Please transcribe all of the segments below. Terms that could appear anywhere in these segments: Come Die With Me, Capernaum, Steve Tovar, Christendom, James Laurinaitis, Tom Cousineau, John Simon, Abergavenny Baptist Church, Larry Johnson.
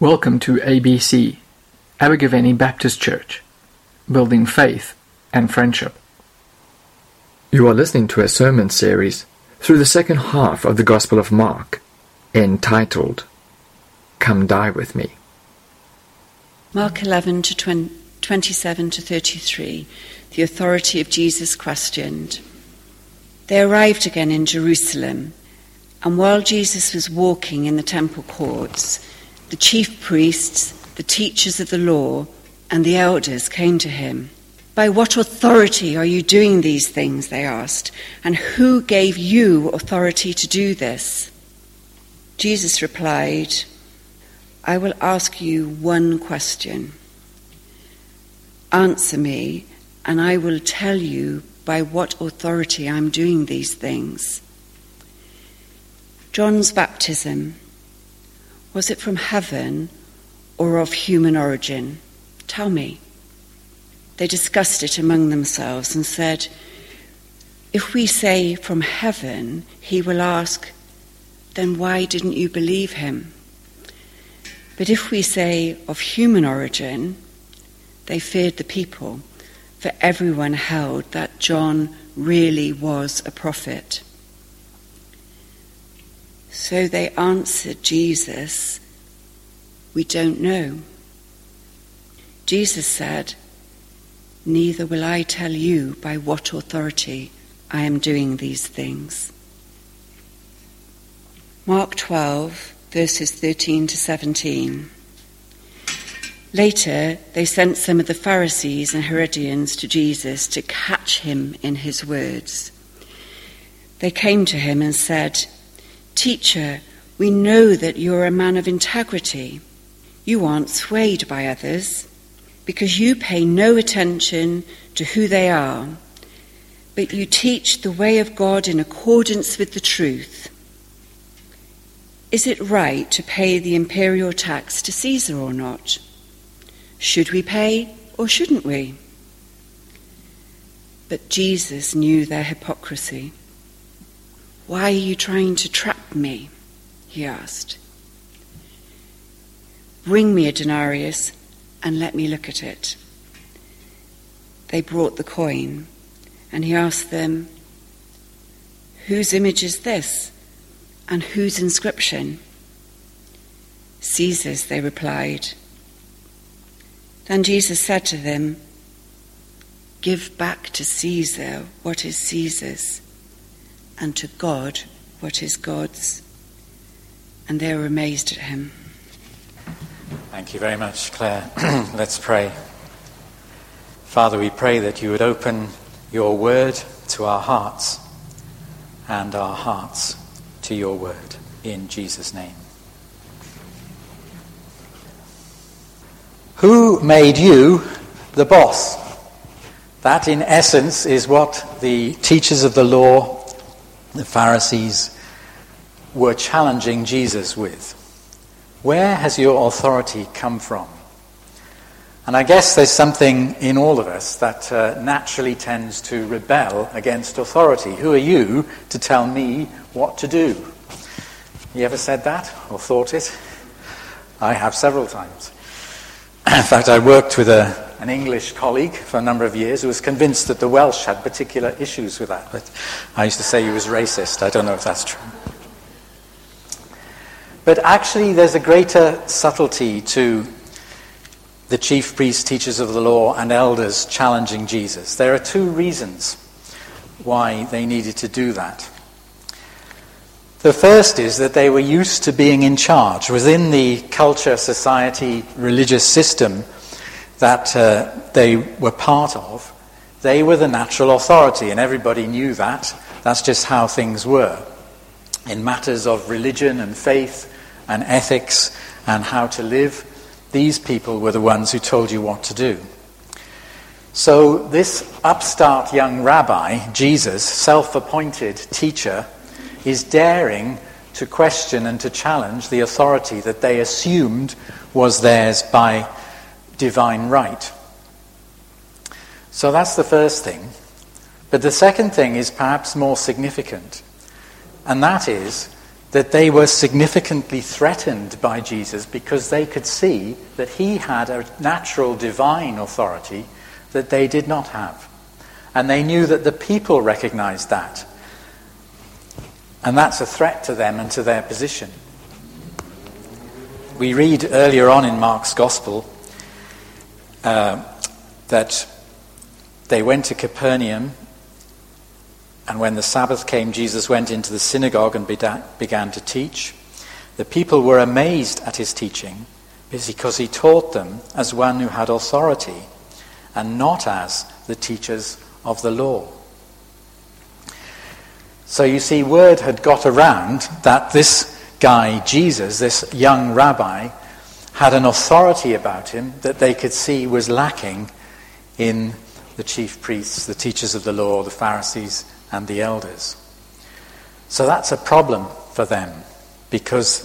Welcome to ABC, Abergavenny Baptist Church, building faith and friendship. You are listening to a sermon series through the second half of the Gospel of Mark, entitled, Come Die With Me. Mark 11 to 27 to 33, the authority of Jesus questioned. They arrived again in Jerusalem, and while Jesus was walking in the temple courts, the chief priests, the teachers of the law, and the elders came to him. "By what authority are you doing these things?" they asked, "and who gave you authority to do this?" Jesus replied, "I will ask you one question. Answer me, and I will tell you by what authority I'm doing these things. John's baptism, was it from heaven or of human origin? Tell me." They discussed it among themselves and said, "If we say from heaven, he will ask, then why didn't you believe him? But if we say of human origin," they feared the people, for everyone held that John really was a prophet. So they answered Jesus, "We don't know." Jesus said, "Neither will I tell you by what authority I am doing these things." Mark 12, verses 13 to 17. Later, they sent some of the Pharisees and Herodians to Jesus to catch him in his words. They came to him and said, "Teacher, we know that you're a man of integrity. You aren't swayed by others, because you pay no attention to who they are, but you teach the way of God in accordance with the truth. Is it right to pay the imperial tax to Caesar or not? Should we pay or shouldn't we?" But Jesus knew their hypocrisy. "Why are you trying to trap me?" he asked. "Bring me a denarius and let me look at it." They brought the coin, and he asked them, "Whose image is this and whose inscription?" "Caesar's," they replied. Then Jesus said to them, "Give back to Caesar what is Caesar's, and to God what is God's." And they were amazed at him. Thank you very much, Claire. Let's pray. Father, we pray that you would open your word to our hearts and our hearts to your word, in Jesus' name. Who made you the boss? That, in essence, is what the teachers of the law, the Pharisees, were challenging Jesus with. Where has your authority come from? And I guess there's something in all of us that naturally tends to rebel against authority. Who are you to tell me what to do? You ever said that or thought it? I have several times. In fact, I worked with an English colleague for a number of years who was convinced that the Welsh had particular issues with that. But I used to say he was racist. I don't know if that's true. But actually, there's a greater subtlety to the chief priests, teachers of the law, and elders challenging Jesus. There are two reasons why they needed to do that. The first is that they were used to being in charge. Within the culture, society, religious system that they were part of, they were the natural authority, and everybody knew that. That's just how things were in matters of religion and faith and ethics and how to live. These people were the ones who told you what to do. So this upstart young rabbi, Jesus, self-appointed teacher, is daring to question and to challenge the authority that they assumed was theirs by divine right. So that's the first thing. But the second thing is perhaps more significant, and that is that they were significantly threatened by Jesus because they could see that he had a natural divine authority that they did not have. And they knew that the people recognized that. And that's a threat to them and to their position. We read earlier on in Mark's Gospel that they went to Capernaum, and when the Sabbath came, Jesus went into the synagogue and began to teach. The people were amazed at his teaching because he taught them as one who had authority and not as the teachers of the law. So you see, word had got around that this guy, Jesus, this young rabbi, had an authority about him that they could see was lacking in the chief priests, the teachers of the law, the Pharisees, and the elders. So that's a problem for them because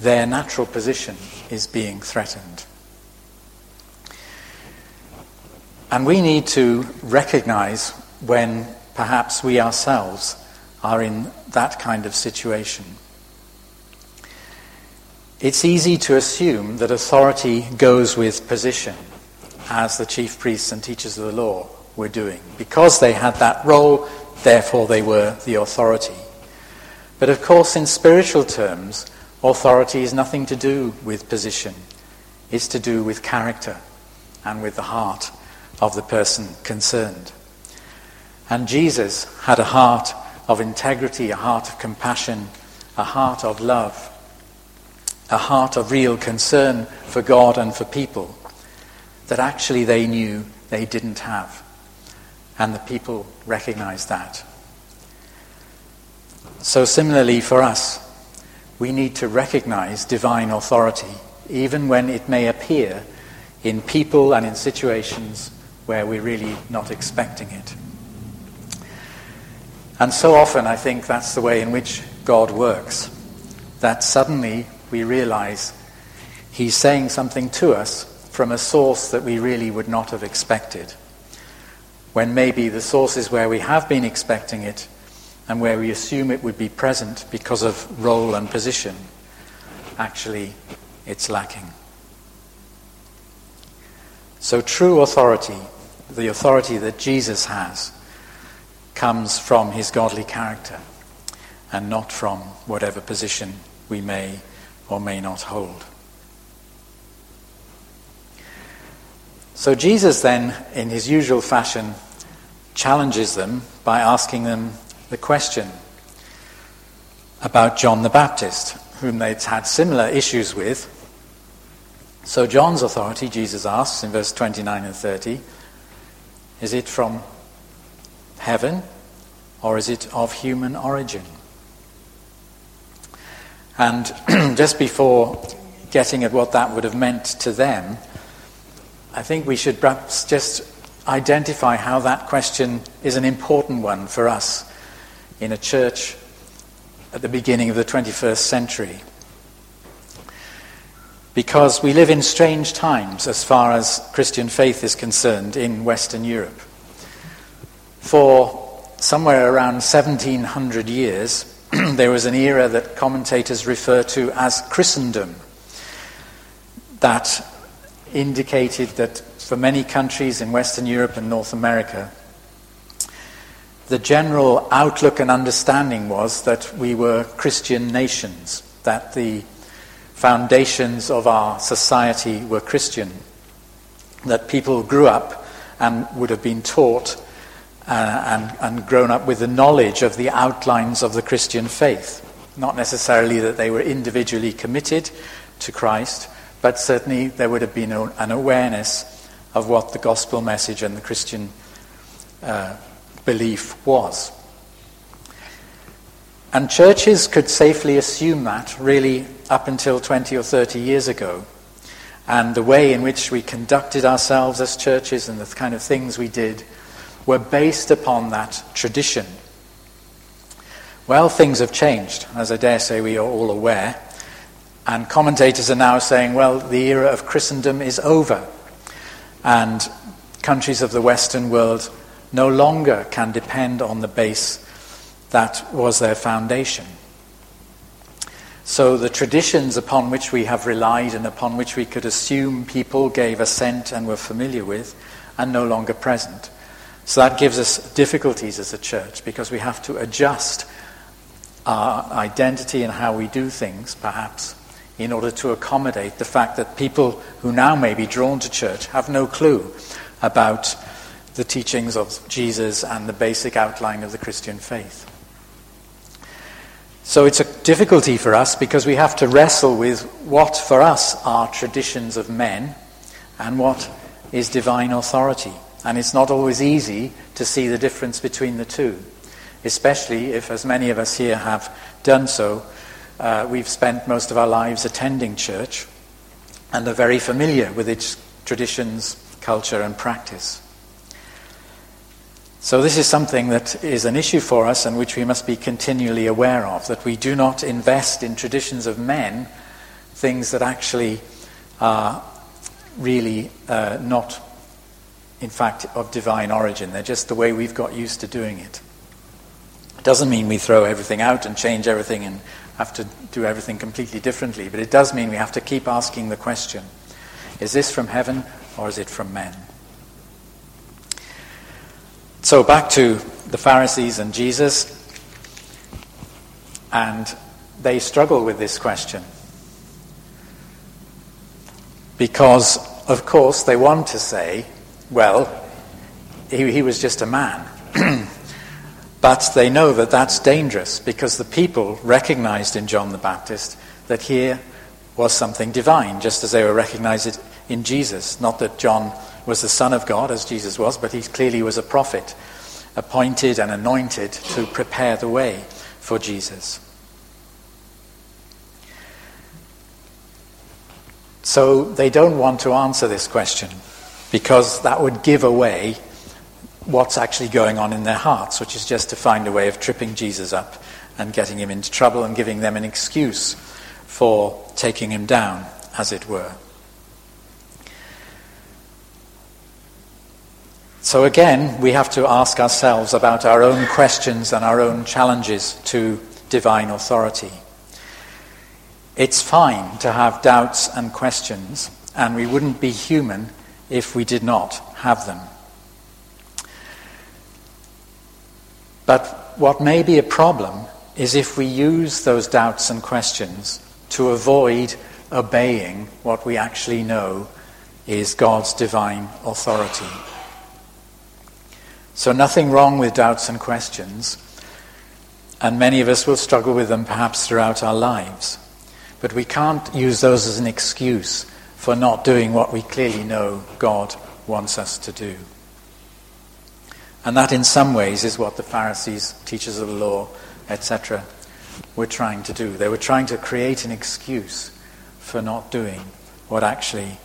their natural position is being threatened. And we need to recognize when perhaps we ourselves are in that kind of situation. It's easy to assume that authority goes with position, as the chief priests and teachers of the law were doing. Because they had that role, therefore they were the authority. But of course, in spiritual terms, authority is nothing to do with position. It's to do with character and with the heart of the person concerned. And Jesus had a heart of integrity, a heart of compassion, a heart of love, a heart of real concern for God and for people that actually they knew they didn't have. And the people recognize that. So similarly for us, we need to recognize divine authority, even when it may appear in people and in situations where we're really not expecting it. And so often I think that's the way in which God works, that suddenly we realize he's saying something to us from a source that we really would not have expected, when maybe the source is where we have been expecting it and where we assume it would be present because of role and position. Actually, it's lacking. So true authority, the authority that Jesus has, comes from his godly character and not from whatever position we may or may not hold. So Jesus then, in his usual fashion, challenges them by asking them the question about John the Baptist, whom they'd had similar issues with. So John's authority, Jesus asks in verse 29 and 30, is it from heaven or is it of human origin? And just before getting at what that would have meant to them, I think we should perhaps just identify how that question is an important one for us in a church at the beginning of the 21st century. Because we live in strange times as far as Christian faith is concerned in Western Europe. For somewhere around 1700 years, there was an era that commentators refer to as Christendom, that indicated that for many countries in Western Europe and North America, the general outlook and understanding was that we were Christian nations, that the foundations of our society were Christian, that people grew up and would have been taught and grown up with the knowledge of the outlines of the Christian faith. Not necessarily that they were individually committed to Christ, but certainly there would have been an awareness of what the gospel message and the Christian belief was. And churches could safely assume that, really, up until 20 or 30 years ago. And the way in which we conducted ourselves as churches and the kind of things we did were based upon that tradition. Well, things have changed, as I dare say we are all aware. And commentators are now saying, well, the era of Christendom is over, and countries of the Western world no longer can depend on the base that was their foundation. So the traditions upon which we have relied and upon which we could assume people gave assent and were familiar with are no longer present. So that gives us difficulties as a church, because we have to adjust our identity and how we do things, perhaps, in order to accommodate the fact that people who now may be drawn to church have no clue about the teachings of Jesus and the basic outline of the Christian faith. So it's a difficulty for us, because we have to wrestle with what for us are traditions of men and what is divine authority. And it's not always easy to see the difference between the two, especially if, as many of us here have done so, we've spent most of our lives attending church and are very familiar with its traditions, culture and practice. So this is something that is an issue for us and which we must be continually aware of, that we do not invest in traditions of men, things that actually are really not, in fact, of divine origin. They're just the way we've got used to doing it. It doesn't mean we throw everything out and change everything and have to do everything completely differently, but it does mean we have to keep asking the question, is this from heaven or is it from men? So back to the Pharisees and Jesus, and they struggle with this question because, of course, they want to say, well, he was just a man. But they know that that's dangerous, because the people recognized in John the Baptist that here was something divine, just as they were recognized in Jesus. Not that John was the Son of God, as Jesus was, but he clearly was a prophet, appointed and anointed to prepare the way for Jesus. So they don't want to answer this question, because that would give away what's actually going on in their hearts, which is just to find a way of tripping Jesus up and getting him into trouble and giving them an excuse for taking him down, as it were. So again, we have to ask ourselves about our own questions and our own challenges to divine authority. It's fine to have doubts and questions, and we wouldn't be human if we did not have them. But what may be a problem is if we use those doubts and questions to avoid obeying what we actually know is God's divine authority. So nothing wrong with doubts and questions, and many of us will struggle with them perhaps throughout our lives. But we can't use those as an excuse for not doing what we clearly know God wants us to do. And that in some ways is what the Pharisees, teachers of the law, etc., were trying to do. They were trying to create an excuse for not doing what actually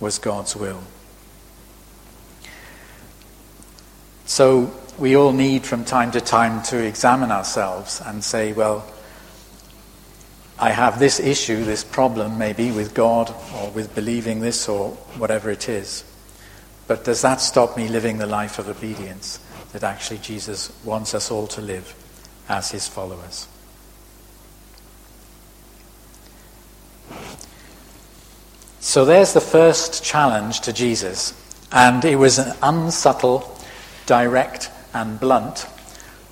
was God's will. So we all need from time to time to examine ourselves and say, well, I have this issue, this problem maybe with God or with believing this or whatever it is. But does that stop me living the life of obedience that actually Jesus wants us all to live as his followers? So there's the first challenge to Jesus. And it was an unsubtle, direct and blunt,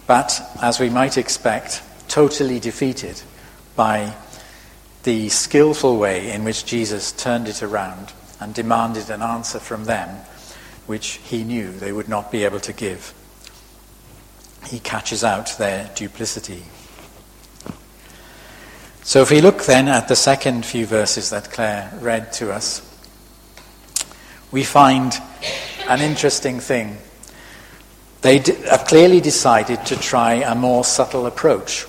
but, as we might expect, totally defeated by the skillful way in which Jesus turned it around and demanded an answer from them, which he knew they would not be able to give. He catches out their duplicity. So if we look then at the second few verses that Claire read to us, we find an interesting thing. They have clearly decided to try a more subtle approach.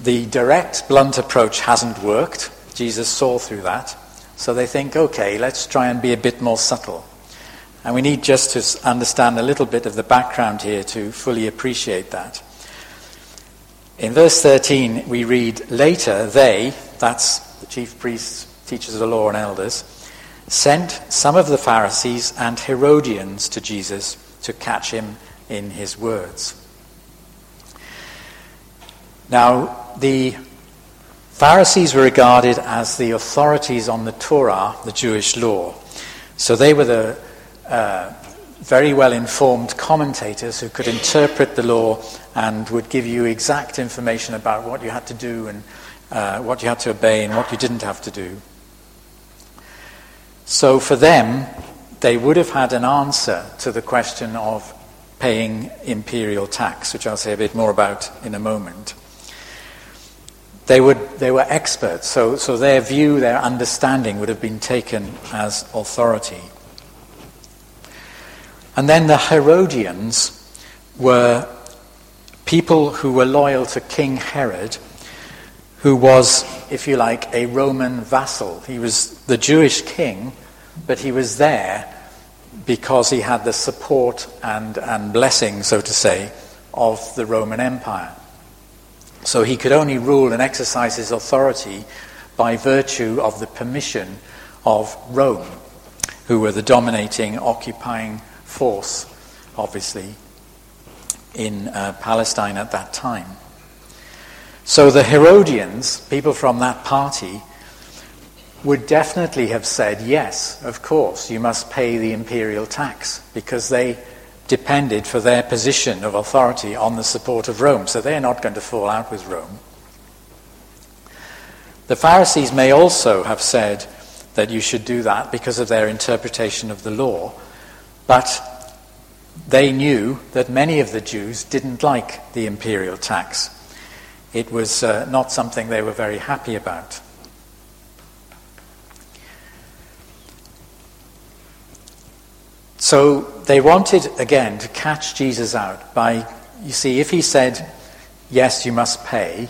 The direct, blunt approach hasn't worked. Jesus saw through that. So they think, okay, let's try and be a bit more subtle. And we need just to understand a little bit of the background here to fully appreciate that. In verse 13, we read, later they, that's the chief priests, teachers of the law and elders, sent some of the Pharisees and Herodians to Jesus to catch him in his words. Now, the Pharisees were regarded as the authorities on the Torah, the Jewish law. So they were the very well-informed commentators who could interpret the law and would give you exact information about what you had to do and what you had to obey and what you didn't have to do. So for them, they would have had an answer to the question of paying imperial tax, which I'll say a bit more about in a moment. They were experts, so their view, their understanding would have been taken as authority. And then the Herodians were people who were loyal to King Herod, who was, if you like, a Roman vassal. He was the Jewish king, but he was there because he had the support and blessing, so to say, of the Roman Empire. So he could only rule and exercise his authority by virtue of the permission of Rome, who were the dominating, occupying force, obviously, in Palestine at that time. So the Herodians, people from that party, would definitely have said, yes, of course, you must pay the imperial tax, because they depended for their position of authority on the support of Rome, so they're not going to fall out with Rome. The Pharisees may also have said that you should do that because of their interpretation of the law, but they knew that many of the Jews didn't like the imperial tax. It was not something they were very happy about. So they wanted, again, to catch Jesus out by, you see, if he said, yes, you must pay,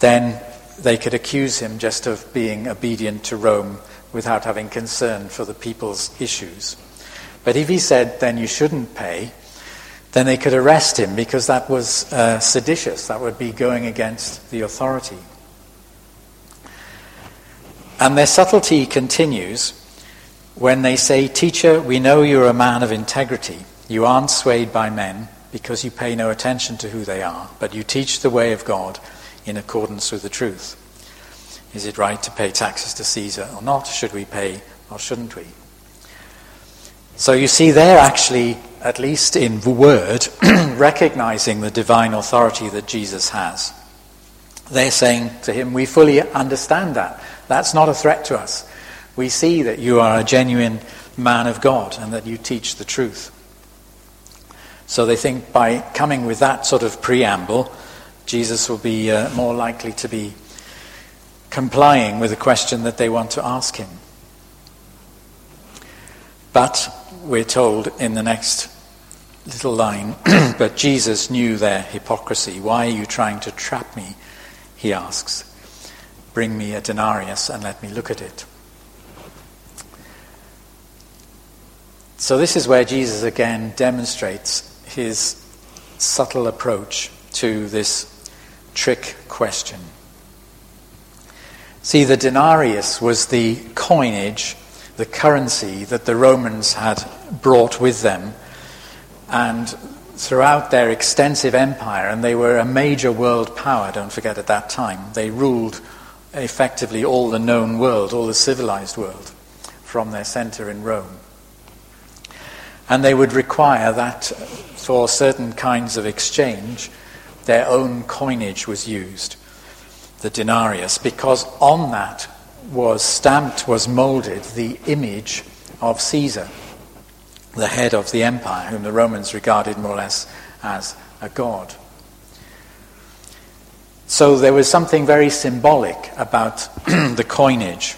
then they could accuse him just of being obedient to Rome without having concern for the people's issues. But if he said, then you shouldn't pay, then they could arrest him because that was seditious. That would be going against the authority. And their subtlety continues when they say, teacher, we know you're a man of integrity. You aren't swayed by men because you pay no attention to who they are, but you teach the way of God in accordance with the truth. Is it right to pay taxes to Caesar or not? Should we pay or shouldn't we? So you see, they're actually, at least in word, recognizing the divine authority that Jesus has. They're saying to him, we fully understand that. That's not a threat to us. We see that you are a genuine man of God and that you teach the truth. So they think by coming with that sort of preamble, Jesus will be more likely to be complying with the question that they want to ask him. But we're told in the next little line, but Jesus knew their hypocrisy. Why are you trying to trap me? He asks. Bring me a denarius and let me look at it. So this is where Jesus again demonstrates his subtle approach to this trick question. See, the denarius was the coinage, the currency that the Romans had brought with them, and throughout their extensive empire, and they were a major world power, don't forget, at that time. They ruled effectively all the known world, all the civilized world, from their center in Rome. And they would require that for certain kinds of exchange, their own coinage was used, the denarius, because on that was stamped, was moulded the image of Caesar, the head of the empire, whom the Romans regarded more or less as a god. So there was something very symbolic about the coinage.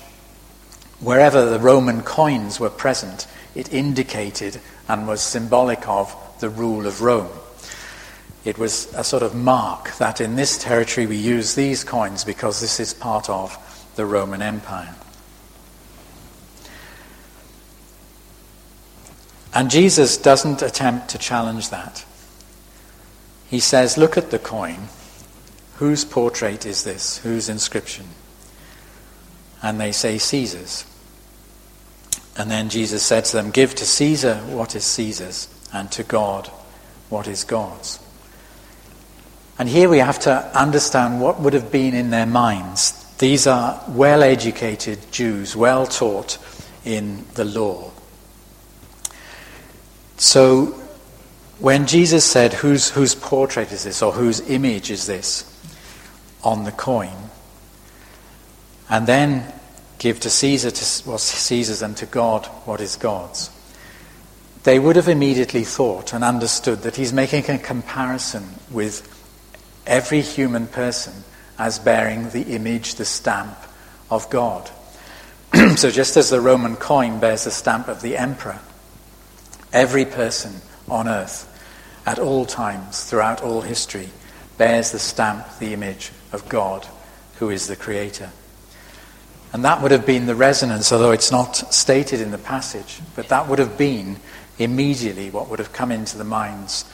Wherever the Roman coins were present, it indicated and was symbolic of the rule of Rome. It was a sort of mark that in this territory we use these coins because this is part of the Roman Empire. And Jesus doesn't attempt to challenge that. He says, look at the coin. Whose portrait is this? Whose inscription? And they say, Caesar's. And then Jesus said to them, give to Caesar what is Caesar's, and to God what is God's. And here we have to understand what would have been in their minds. These are well-educated Jews, well-taught in the law. So when Jesus said, whose portrait is this, or whose image is this on the coin, and then give to Caesar what's Caesar's and to God what is God's, they would have immediately thought and understood that he's making a comparison with every human person as bearing the image, the stamp of God. So just as the Roman coin bears the stamp of the emperor, every person on earth at all times throughout all history bears the stamp, the image of God, who is the creator. And that would have been the resonance, although it's not stated in the passage, but that would have been immediately what would have come into the minds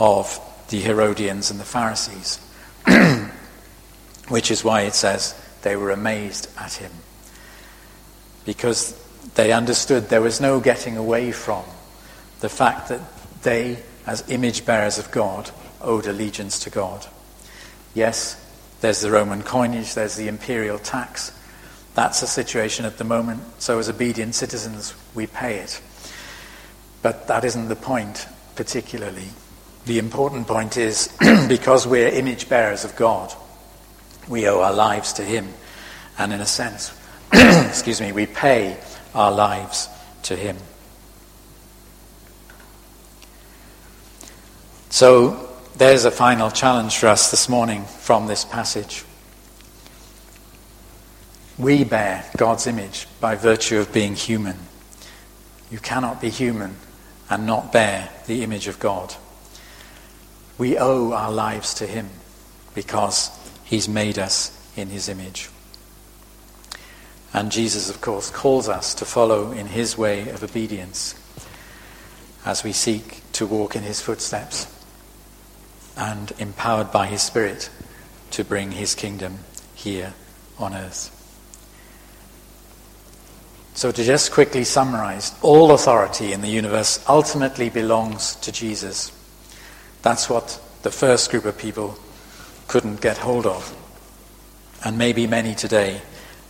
of the Herodians and the Pharisees, which is why it says they were amazed at him, because they understood there was no getting away from the fact that they, as image bearers of God, owed allegiance to God. Yes, there's the Roman coinage, there's the imperial tax. That's the situation at the moment, so as obedient citizens we pay it. But that isn't the point particularly. The important point is, because we're image bearers of God, we owe our lives to him, and in a sense, we pay our lives to him. So there's a final challenge for us this morning from this passage. We bear God's image by virtue of being human. You cannot be human and not bear the image of God. We owe our lives to him because he's made us in his image. And Jesus, of course, calls us to follow in his way of obedience as we seek to walk in his footsteps, and empowered by his Spirit to bring his kingdom here on earth. So to just quickly summarize, all authority in the universe ultimately belongs to Jesus. That's what the first group of people couldn't get hold of. And maybe many today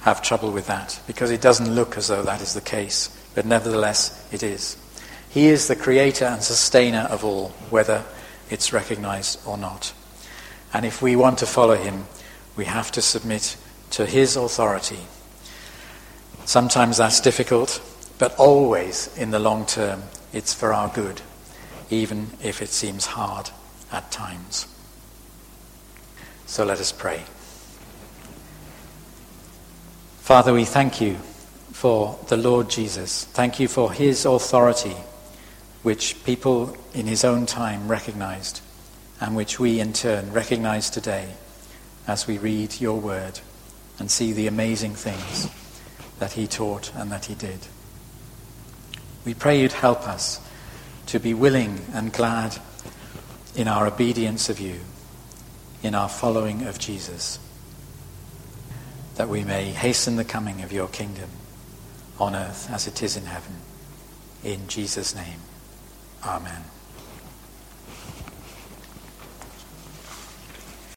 have trouble with that, because it doesn't look as though that is the case, but nevertheless it is. He is the creator and sustainer of all, whether it's recognized or not. And if we want to follow him, we have to submit to his authority. Sometimes that's difficult, but always in the long term, it's for our good, even if it seems hard at times. So let us pray. Father, we thank you for the Lord Jesus. Thank you for his authority, which people in his own time recognized, and which we in turn recognize today as we read your word and see the amazing things that he taught and that he did. We pray you'd help us to be willing and glad in our obedience of you, in our following of Jesus, that we may hasten the coming of your kingdom on earth as it is in heaven. In Jesus' name. Amen.